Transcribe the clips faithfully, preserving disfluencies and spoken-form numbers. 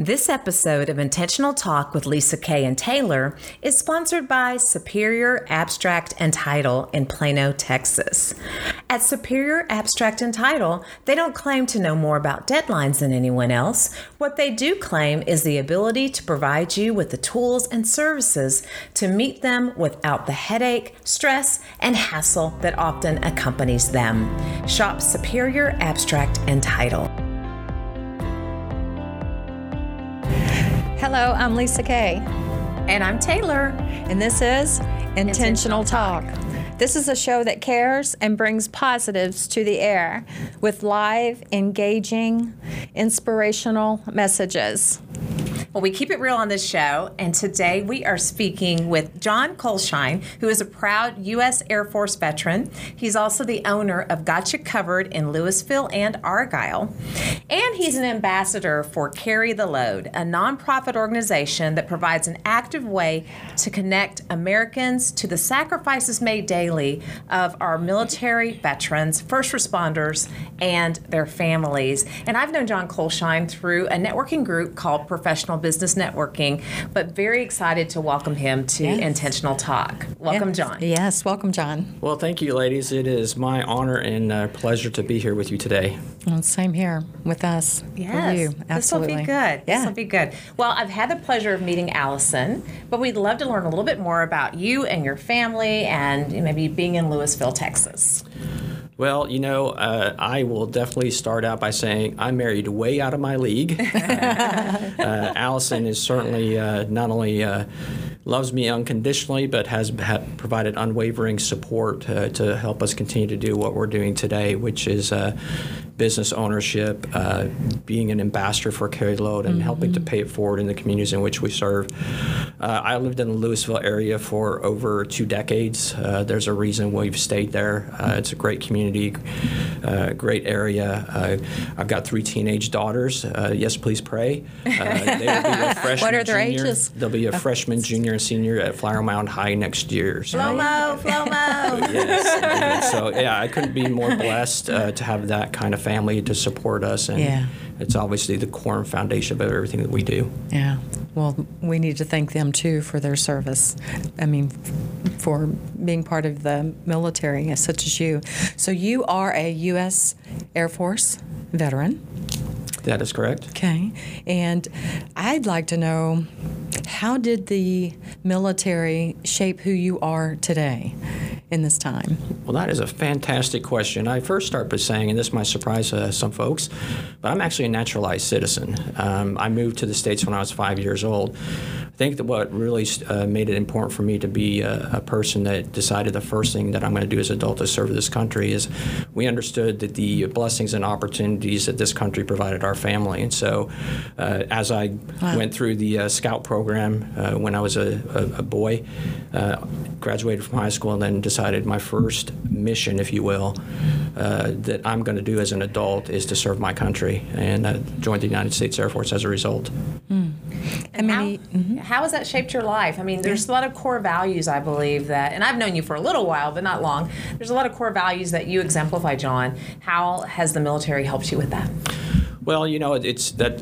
This episode of Intentional Talk with Lisa Kay and Taylor is sponsored by Superior Abstract and Title in Plano, Texas. At Superior Abstract and Title, they don't claim to know more about deadlines than anyone else. What they do claim is the ability to provide you with the tools and services to meet them without the headache, stress, and hassle that often accompanies them. Shop Superior Abstract and Title. Hello, I'm Lisa Kay. And I'm Taylor. And this is Intentional Talk. This is a show that cares and brings positives to the air with live, engaging, inspirational messages. Well, we keep it real on this show, and today we are speaking with John Colshine, who is a proud U S Air Force veteran. He's also the owner of Gotcha Covered in Louisville and Argyle, and he's an ambassador for Carry the Load, a nonprofit organization that provides an active way to connect Americans to the sacrifices made daily of our military veterans, first responders, and their families. And I've known John Colshine through a networking group called Professional Business Networking, but very excited to welcome him to yes. Intentional Talk. Welcome, yes. John. Yes, welcome, John. Well, thank you, ladies. It is my honor and uh, pleasure to be here with you today. Well, same here with us. Yes. For you. Absolutely. This will be good. Yeah. This will be good. Well, I've had the pleasure of meeting Allison, but we'd love to learn a little bit more about you and your family and maybe being in Louisville, Texas. Well, you know, uh, I will definitely start out by saying I married way out of my league. uh, uh, Allison is certainly uh, not only uh, loves me unconditionally, but has ha- provided unwavering support uh, to help us continue to do what we're doing today, which is uh, business ownership, uh, being an ambassador for Carry the Load, and mm-hmm. helping to pay it forward in the communities in which we serve. Uh, I lived in the Louisville area for over two decades. Uh, there's a reason we've stayed there. Uh, it's a great community. Uh, great area. Uh, I've got three teenage daughters. Uh, yes, please pray. Uh, they will be a freshman, what are their junior. ages? They'll be a oh. freshman, junior, and senior at Flyer Mound High next year. So, Flomo, Flomo. Yes. So yeah, I couldn't be more blessed uh, to have that kind of family to support us, and yeah. it's obviously the core and foundation of everything that we do. Yeah. Well, we need to thank them too for their service. I mean, for being part of the military, such as you. So you are a U S Air Force veteran. That is correct. Okay. And I'd like to know, how did the military shape who you are today in this time? Well, that is a fantastic question. I first start by saying, and this might surprise uh, some folks, but I'm actually a naturalized citizen. Um, I moved to the States when I was five years old. I think that what really uh, made it important for me to be a, a person that decided the first thing that I'm going to do as an adult to serve this country is we understood that the blessings and opportunities that this country provided our family. And so uh, as I wow. went through the uh, Scout program uh, when I was a, a, a boy, uh, graduated from high school, and then decided my first mission, if you will, uh, that I'm going to do as an adult is to serve my country, and I joined the United States Air Force as a result. Mm. And how, mm-hmm. how has that shaped your life? I mean, there's a lot of core values, I believe, that, and I've known you for a little while, but not long. There's a lot of core values that you exemplify, John. How has the military helped you with that? Well, you know, it's that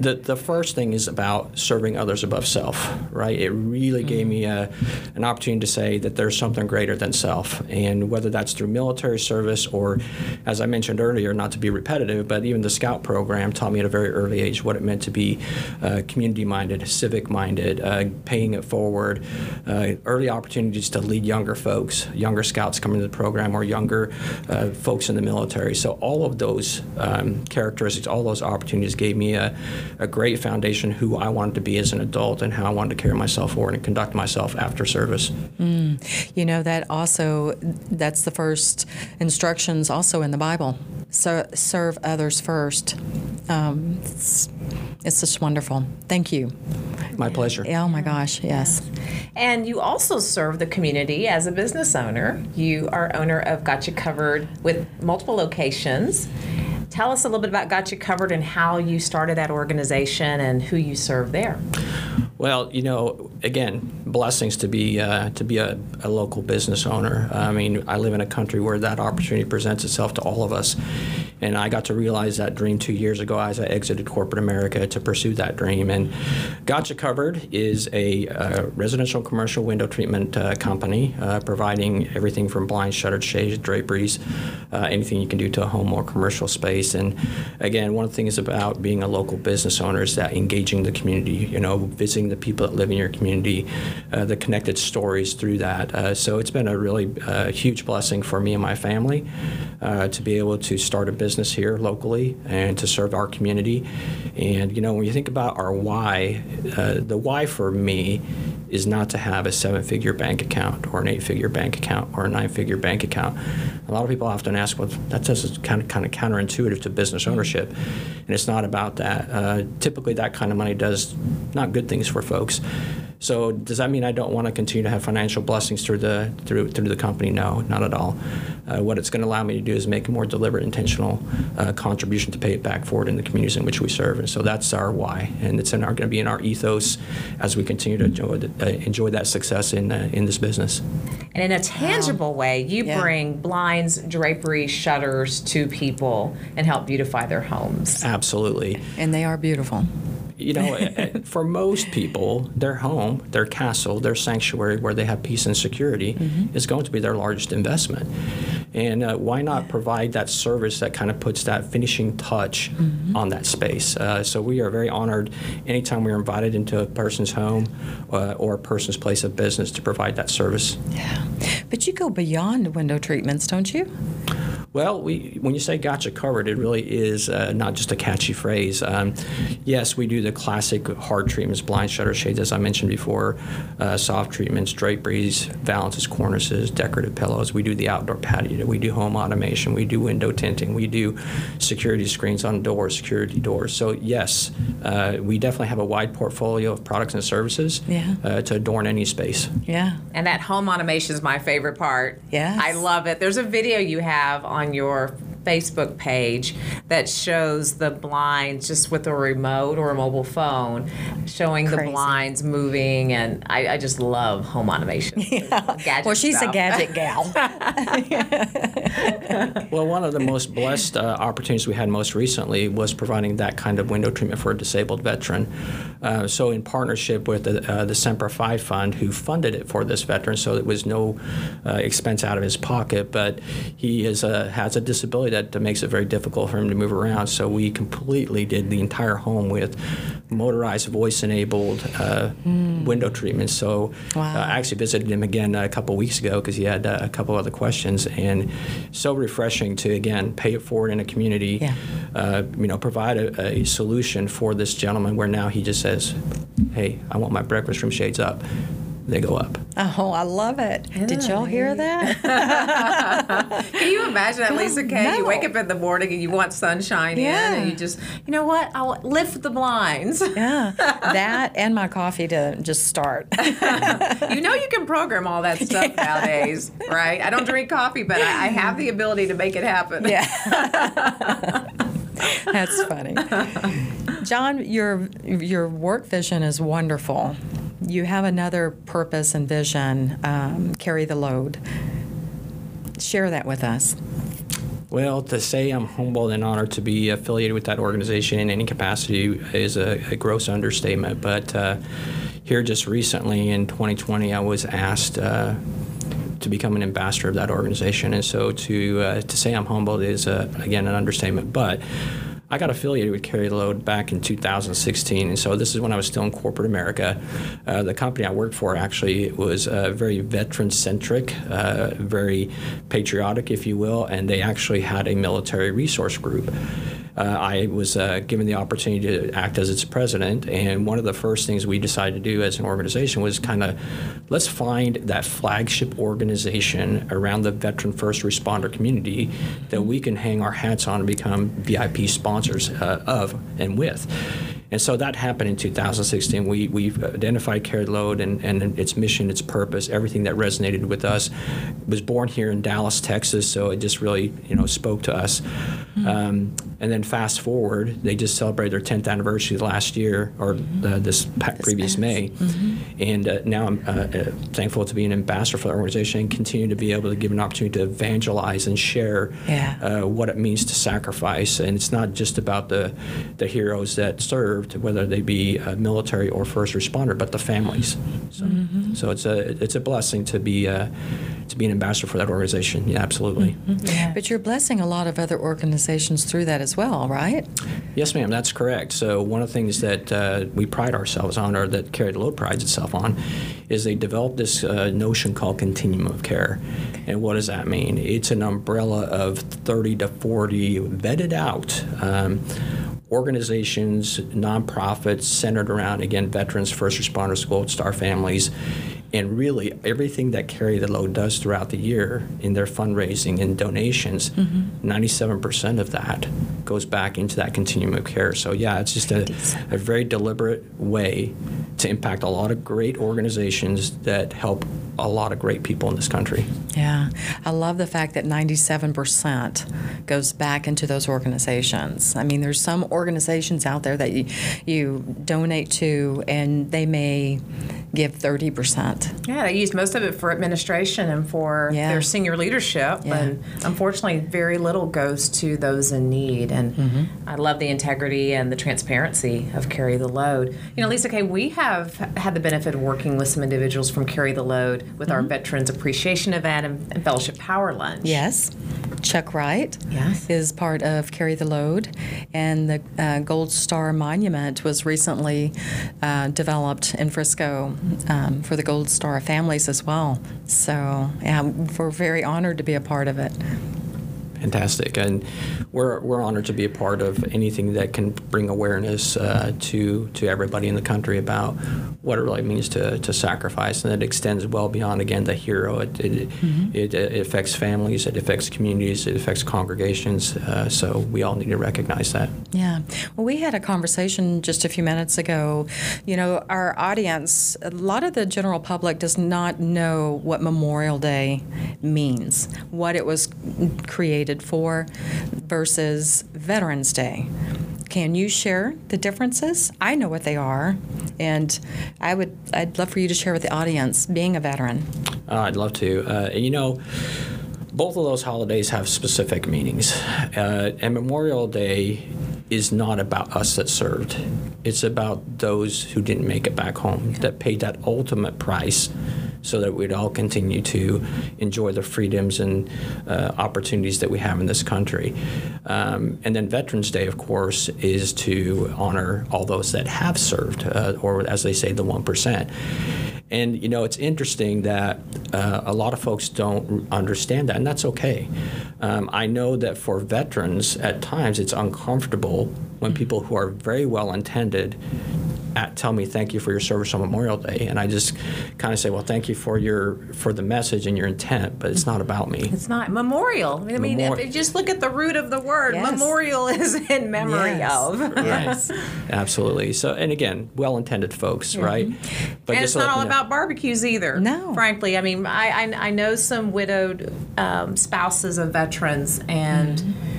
the the first thing is about serving others above self, right? It really mm-hmm. gave me a, an opportunity to say that there's something greater than self. And whether that's through military service or, as I mentioned earlier, not to be repetitive, but even the Scout program taught me at a very early age what it meant to be uh, community-minded, civic-minded, uh, paying it forward, uh, early opportunities to lead younger folks, younger Scouts coming to the program or younger uh, folks in the military. So all of those um, characteristics, all those opportunities gave me a, a great foundation who I wanted to be as an adult and how I wanted to carry myself forward and conduct myself after service. Mm. You know, that also, that's the first instructions also in the Bible. So serve others first. Um, it's, it's just wonderful. Thank you. My pleasure. Oh, my gosh. Yes. And you also serve the community as a business owner. You are owner of Gotcha Covered with multiple locations. Tell us a little bit about Gotcha Covered and how you started that organization and who you serve there. Well, you know, again, blessings to be uh, to be a, a local business owner. I mean, I live in a country where that opportunity presents itself to all of us. And I got to realize that dream two years ago as I exited corporate America to pursue that dream. And Gotcha Covered is a uh, residential commercial window treatment uh, company uh, providing everything from blinds, shuttered shades, draperies, uh, anything you can do to a home or commercial space. And again, one of the things about being a local business owner is that engaging the community, you know, visiting the people that live in your community, uh, the connected stories through that. Uh, so it's been a really uh, huge blessing for me and my family uh, to be able to start a business business here locally and to serve our community. And, you know, when you think about our why, uh, the why for me is not to have a seven-figure bank account or an eight-figure bank account or a nine-figure bank account. A lot of people often ask, well, that that's kind of, kind of counterintuitive to business ownership, and it's not about that. Uh, typically, that kind of money does not good things for folks. So does that mean I don't want to continue to have financial blessings through the through through the company? No, not at all. Uh, what it's going to allow me to do is make a more deliberate, intentional uh, contribution to pay it back forward in the communities in which we serve. And so that's our why, and it's in our, going to be in our ethos as we continue to enjoy, the, uh, enjoy that success in uh, in this business. And in a tangible wow. way, you yeah. bring blinds, drapery, shutters to people and help beautify their homes. Absolutely. And they are beautiful. You know, for most people, their home, their castle, their sanctuary where they have peace and security mm-hmm. is going to be their largest investment. And uh, why not provide that service that kind of puts that finishing touch mm-hmm. on that space? Uh, so we are very honored anytime we are invited into a person's home uh, or a person's place of business to provide that service. Yeah. But you go beyond window treatments, don't you? Well, we, when you say Gotcha Covered, it really is uh, not just a catchy phrase. Um, yes, we do the classic hard treatments, blind shutter shades, as I mentioned before, uh, soft treatments, draperies, valances, cornices, decorative pillows. We do the outdoor patio. We do home automation. We do window tinting. We do security screens on doors, security doors. So, yes, uh, we definitely have a wide portfolio of products and services yeah. uh, to adorn any space. Yeah. And that home automation is my favorite part. Yeah. I love it. There's a video you have on on your Facebook page that shows the blinds just with a remote or a mobile phone showing Crazy. the blinds moving, and I, I just love home automation. Yeah. Well, she's stuff. a gadget gal. Well, one of the most blessed uh, opportunities we had most recently was providing that kind of window treatment for a disabled veteran. Uh, so in partnership with the, uh, the Semper Fi Fund, who funded it for this veteran, so it was no uh, expense out of his pocket, but he is a, has a disability that, that makes it very difficult for him to move around. So we completely did the entire home with motorized, voice-enabled uh, mm. window treatments. So wow. uh, I actually visited him again a couple weeks ago because he had uh, a couple other questions, and so refreshing to, again, pay it forward in a community, yeah. uh, you know, provide a, a solution for this gentleman where now he just says, hey, I want my breakfast room shades up. They go up. Oh, I love it. Yeah. Did y'all hear that? Can you imagine that, Lisa Kay? No. You wake up in the morning and you want sunshine yeah. in, and you just, you know what? I'll lift the blinds. Yeah, that and my coffee to just start. You know you can program all that stuff yeah. nowadays, right? I don't drink coffee, but I, I have the ability to make it happen. Yeah. That's funny. John, your your work vision is wonderful. You have another purpose and vision, um, Carry the Load. Share that with us. Well, to say I'm humbled and honored to be affiliated with that organization in any capacity is a, a gross understatement. But uh, here just recently in twenty twenty, I was asked uh, to become an ambassador of that organization. And so to, uh, to say I'm humbled is, uh, again, an understatement. But I got affiliated with Carry the Load back in two thousand sixteen, and so this is when I was still in corporate America. Uh, the company I worked for actually was uh, very veteran-centric, uh, very patriotic, if you will, and they actually had a military resource group. Uh, I was uh, given the opportunity to act as its president, and one of the first things we decided to do as an organization was kind of, let's find that flagship organization around the veteran first responder community that we can hang our hats on and become V I P sponsors uh, of and with. And so that happened in two thousand sixteen. We, we've identified Carry the Load and, and its mission, its purpose, everything that resonated with us. It was born here in Dallas, Texas, so it just really, you know, spoke to us. Mm-hmm. Um, and then fast forward, they just celebrated their tenth anniversary last year, or mm-hmm. uh, this, pa- this previous past. May. Mm-hmm. And uh, now I'm uh, uh, thankful to be an ambassador for the organization and continue to be able to give an opportunity to evangelize and share yeah. uh, what it means to sacrifice. And it's not just about the, the heroes that serve, whether they be uh, military or first responder, but the families. So, mm-hmm. so it's a it's a blessing to be uh, to be an ambassador for that organization. Yeah, absolutely. Mm-hmm. Yeah. But you're blessing a lot of other organizations through that as well, right? Yes, ma'am. That's correct. So one of the things that uh, we pride ourselves on, or that Carry the Load prides itself on, is they developed this uh, notion called continuum of care. And what does that mean? It's an umbrella of thirty to forty vetted out Um, organizations, nonprofits centered around, again, veterans, first responders, Gold Star families, and really everything that Carry the Load does throughout the year in their fundraising and donations, mm-hmm. ninety-seven percent of that goes back into that continuum of care. So, yeah, it's just a, a very deliberate way to impact a lot of great organizations that help a lot of great people in this country. Yeah. I love the fact that ninety-seven percent goes back into those organizations. I mean, there's some organizations out there that you, you donate to and they may give thirty percent. Yeah, they use most of it for administration and for yeah. their senior leadership. Yeah. And unfortunately, very little goes to those in need. And mm-hmm. I love the integrity and the transparency of Carry the Load. You know, Lisa Kay, we have had the benefit of working with some individuals from Carry the Load with mm-hmm. our Veterans Appreciation Event and, and Fellowship Power Lunch. Yes. Chuck Wright yes. is part of Carry the Load, and the uh, Gold Star Monument was recently uh, developed in Frisco um, for the Gold Star families as well. So yeah, we're very honored to be a part of it. Fantastic, and we're we're honored to be a part of anything that can bring awareness uh, to to everybody in the country about what it really means to, to sacrifice, and that extends well beyond, again, the hero. It it, mm-hmm. it it affects families, it affects communities, it affects congregations. Uh, so we all need to recognize that. Yeah. Well, we had a conversation just a few minutes ago. You know, our audience, a lot of the general public does not know what Memorial Day means, what it was created for versus Veterans Day. Can you share the differences? I know what they are, and I would I'd love for you to share with the audience, being a veteran. Uh, I'd love to. Uh, you know, both of those holidays have specific meanings, uh, and Memorial Day is not about us that served. It's about those who didn't make it back home, okay. that paid that ultimate price so that we'd all continue to enjoy the freedoms and uh, opportunities that we have in this country. Um, and then Veterans Day, of course, is to honor all those that have served, uh, or as they say, the one percent. And, you know, it's interesting that uh, a lot of folks don't understand that, and that's okay. Um, I know that for veterans, at times it's uncomfortable when people who are very well-intended at tell me thank you for your service on Memorial Day, and I just kind of say, well, thank you for your for the message and your intent, but it's not about me. It's not memorial. I mean, Memor- if you just look at the root of the word, yes. memorial is in memory yes. of. Right. Yes, absolutely. So, and again, well-intended folks, mm-hmm. right? But and it's not all about barbecues either. No, frankly, I mean, I I, I know some widowed um, spouses of veterans and. Mm-hmm.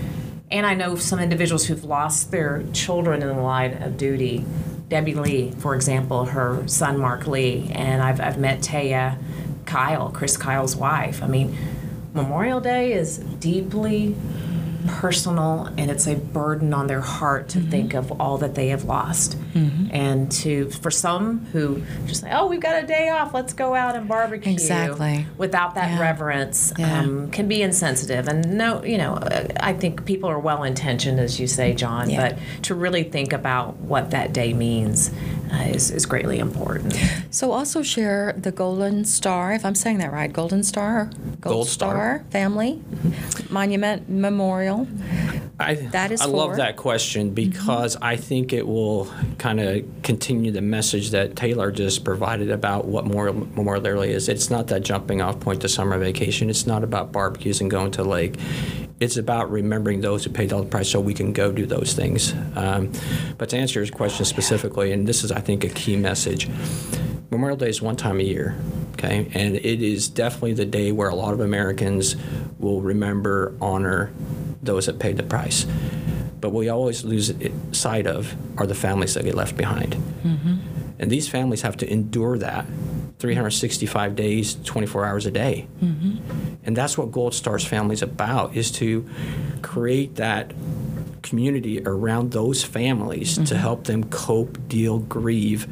And I know some individuals who've lost their children in the line of duty. Debbie Lee, for example, her son Mark Lee, and I've I've met Taya Kyle, Chris Kyle's wife. I mean, Memorial Day is deeply personal, and it's a burden on their heart to mm-hmm. think of all that they have lost. Mm-hmm. And to for some who just say, oh, we've got a day off, let's go out and barbecue. Exactly. Without that yeah. reverence yeah. Um, can be insensitive. And no, you know, I think people are well-intentioned, as you say, John, yeah. but to really think about what that day means uh, is, is greatly important. So also share the Golden Star, if I'm saying that right, Golden Star, Gold, Gold Star. Star Family mm-hmm. Monument Memorial. I, that is I love that question because mm-hmm. I think it will kind of continue the message that Taylor just provided about what Memorial Day is. It's not that jumping off point to summer vacation. It's not about barbecues and going to the lake. it's about remembering those who paid all the price so we can go do those things. Um, but to answer your question specifically, and this is, I think, a key message, Memorial Day is one time a year, okay? And it is definitely the day where a lot of Americans will remember, honor those that paid the price. But what we always lose sight of are the families that get left behind. Mm-hmm. And these families have to endure that three hundred sixty-five days, twenty-four hours a day. Mm-hmm. And that's what Gold Stars Family is about, is to create that community around those families mm-hmm. to help them cope, deal, grieve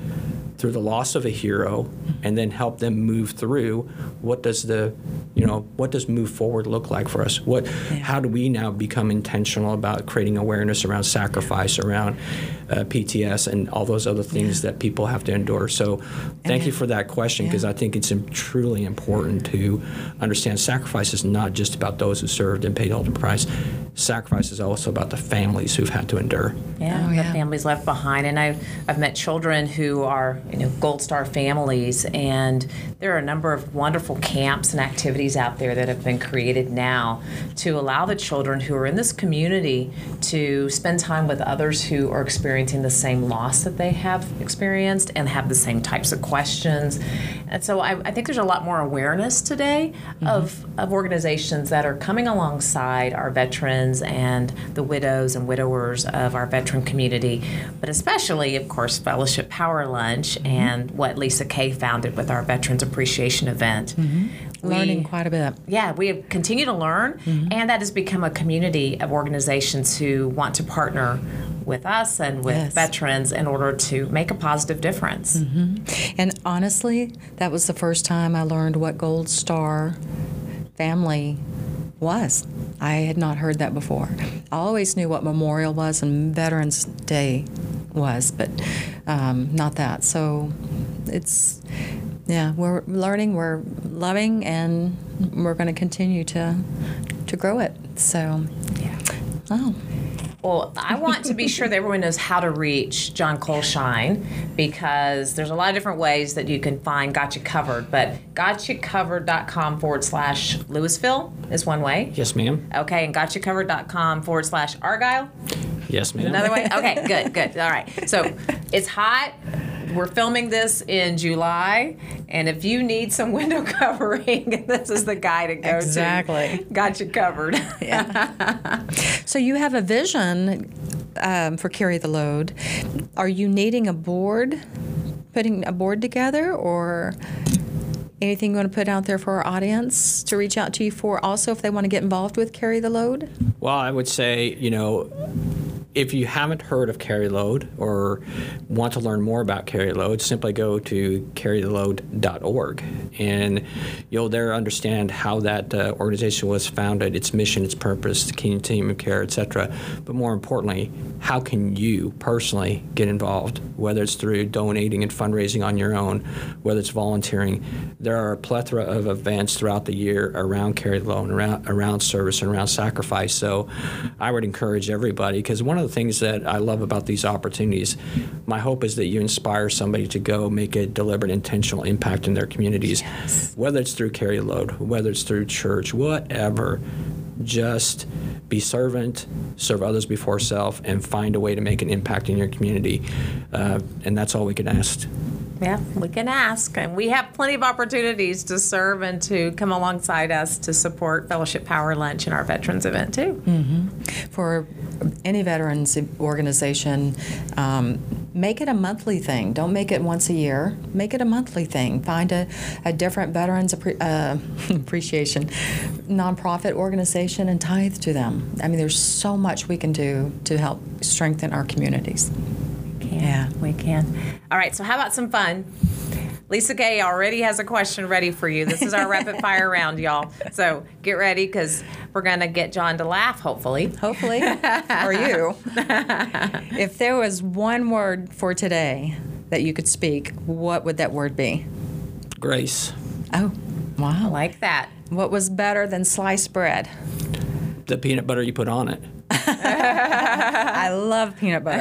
through the loss of a hero, and then help them move through what does the, you know, what does move forward look like for us? What, yeah. How do we now become intentional about creating awareness around sacrifice, around uh, P T S, and all those other things yeah. that people have to endure? So thank then, you for that question, because yeah. I think it's truly important to understand sacrifice is not just about those who served and paid all the price. Sacrifice is also about the families who've had to endure. Yeah, oh, yeah. the families left behind. And I've, I've met children who are, you know, Gold Star families, and there are a number of wonderful camps and activities out there that have been created now to allow the children who are in this community to spend time with others who are experiencing the same loss that they have experienced and have the same types of questions. And so I, I think there's a lot more awareness today mm-hmm. of, of organizations that are coming alongside our veterans and the widows and widowers of our veteran community, but especially, of course, Fellowship Power Lunch mm-hmm. and what Lisa Kay founded with our Veterans Appreciation Event. Mm-hmm. We, Learning quite a bit. Yeah, we have continued to learn, mm-hmm. and that has become a community of organizations who want to partner with us and with yes. veterans in order to make a positive difference. Mm-hmm. And honestly, that was the first time I learned what Gold Star Family was. I had not heard that before. I always knew what Memorial was and Veterans Day was, but um, not that. So it's, yeah, we're learning, we're loving, and we're going to continue to to grow it. So, yeah. Oh. Well, I want to be sure that everyone knows how to reach John Colshine, because there's a lot of different ways that you can find Gotcha Covered, but gotcha covered dot com forward slash Louisville is one way. Yes, ma'am. Okay, and gotcha covered dot com forward slash Argyle. Yes, ma'am. Another way? Okay, good, good. All right. So it's hot. We're filming this in July, and if you need some window covering, this is the guy to go exactly. to. Exactly. Got you covered. Yeah. So you have a vision um, for Carry the Load. Are you needing a board, putting a board together, or anything you want to put out there for our audience to reach out to you for, also if they want to get involved with Carry the Load? Well, I would say, you know, if you haven't heard of Carry Load or want to learn more about Carry Load, simply go to carry the load dot org, and you'll there understand how that uh, organization was founded, its mission, its purpose, the key team of care, et cetera. But more importantly, how can you personally get involved, whether it's through donating and fundraising on your own, whether it's volunteering. There are a plethora of events throughout the year around Carry the Load, around, around service, and around sacrifice. So I would encourage everybody, because one of the things that I love about these opportunities, my hope is that you inspire somebody to go make a deliberate, intentional impact in their communities, yes. whether it's through Carry the Load, whether it's through church, whatever. Just be servant, serve others before self, and find a way to make an impact in your community. Uh, and that's all we can ask. Yeah, we can ask. And we have plenty of opportunities to serve and to come alongside us to support Fellowship Power Lunch and our Veterans event, too. Mm-hmm. For any veterans organization, um, make it a monthly thing. Don't make it once a year. Make it a monthly thing. Find a, a different veterans appre- uh, appreciation nonprofit organization and tithe to them. I mean, there's so much we can do to help strengthen our communities. Yeah, we can. All right, so how about some fun? Lisa Kay already has a question ready for you. This is our rapid fire round, y'all. So get ready, because we're going to get John to laugh, hopefully. Hopefully. Or you. If there was one word for today that you could speak, what would that word be? Grace. Oh, wow. I like that. What was better than sliced bread? The peanut butter you put on it. I love peanut butter.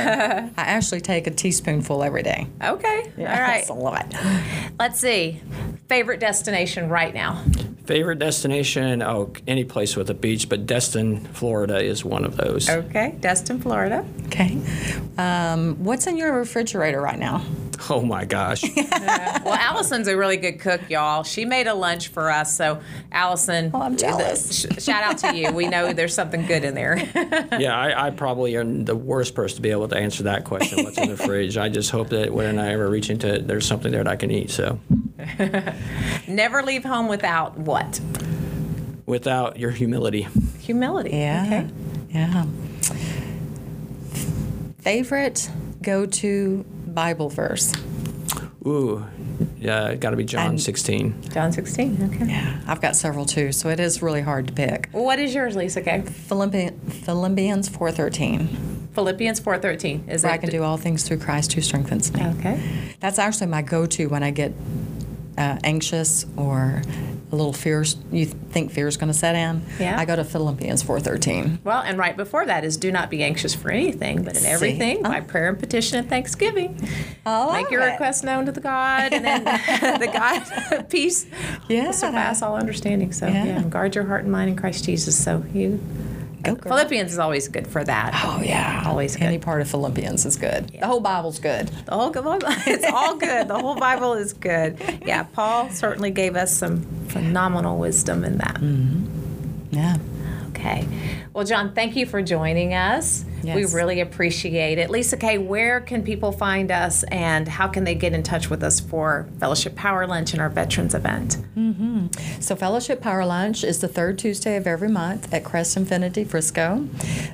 I actually take a teaspoonful every day. Okay. Yeah, all right. That's a lot. Let's see. Favorite destination right now? Favorite destination? Oh, any place with a beach, but Destin, Florida is one of those. Okay, Destin, Florida. Okay. Um, what's in your refrigerator right now? Oh, my gosh. Yeah. Well, Allison's a really good cook, y'all. She made a lunch for us. So, Allison, oh, I'm jealous. Sh- shout out to you. We know there's something good in there. Yeah, I, I probably am the worst person to be able to answer that question, what's in the fridge. I just hope that when I ever reach into it, there's something there that I can eat. So, never leave home without what? Without your humility. Humility. Yeah. Okay. Yeah. Favorite go-to Bible verse? Ooh, yeah, it's got to be John and sixteen. John sixteen, okay. Yeah, I've got several too, so it is really hard to pick. Well, what is yours, Lisa? Okay. Philippians four thirteen. Philippians four thirteen. Is that? I can do all things through Christ who strengthens me. Okay. That's actually my go-to when I get uh, anxious or a little fear, you think fear is going to set in. Yeah. I go to Philippians four thirteen. Well, and right before that is do not be anxious for anything, but in See? everything, oh. by prayer and petition and thanksgiving. Oh, Make your it. requests known to the God, and then the God of peace yeah. will surpass all understanding. So, yeah. yeah, guard your heart and mind in Christ Jesus. So you... Philippians is always good for that. Oh, yeah. Always good. Any part of Philippians is good. Yeah. The whole Bible's good. The whole It's all good. The whole Bible is good. Yeah, Paul certainly gave us some phenomenal wisdom in that. Mm-hmm. Yeah. Okay. Well, John, thank you for joining us. Yes. We really appreciate it. Lisa Kay, where can people find us, and how can they get in touch with us for Fellowship Power Lunch and our Veterans event? Mm-hmm. So Fellowship Power Lunch is the third Tuesday of every month at Crest Infinity Frisco.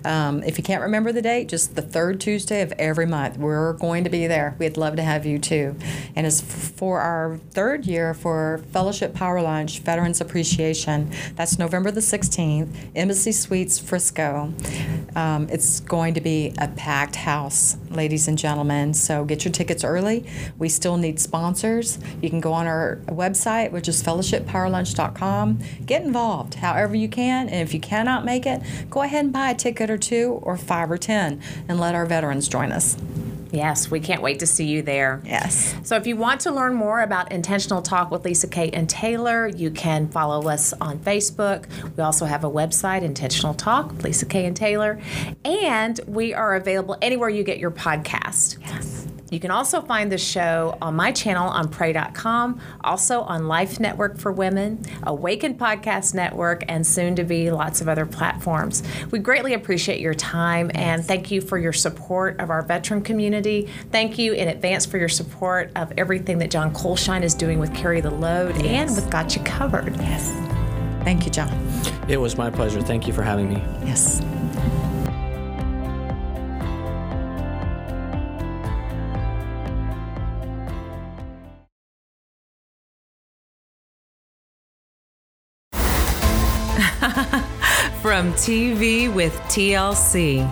Um, if you can't remember the date, just the third Tuesday of every month. We're going to be there. We'd love to have you, too. And it's for our third year for Fellowship Power Lunch, Veterans Appreciation. That's November the sixteenth, Embassy Suites Frisco. Um, it's going going to be a packed house, ladies and gentlemen, so get your tickets early. We still need sponsors. You can go on our website, which is fellowship power lunch dot com. Get involved however you can, and if you cannot make it, go ahead and buy a ticket or two or five or ten and let our veterans join us. Yes, we can't wait to see you there. Yes. So if you want to learn more about Intentional Talk with Lisa Kay and Taylor, you can follow us on Facebook. We also have a website, Intentional Talk with Lisa Kay and Taylor. And we are available anywhere you get your podcast. Yes. You can also find the show on my channel on Pray dot com, also on Life Network for Women, Awaken Podcast Network, and soon to be lots of other platforms. We greatly appreciate your time, and thank you for your support of our veteran community. Thank you in advance for your support of everything that John Colshine is doing with Carry the Load yes. and with Gotcha Covered. Yes. Thank you, John. It was my pleasure. Thank you for having me. Yes. From T V with T L C.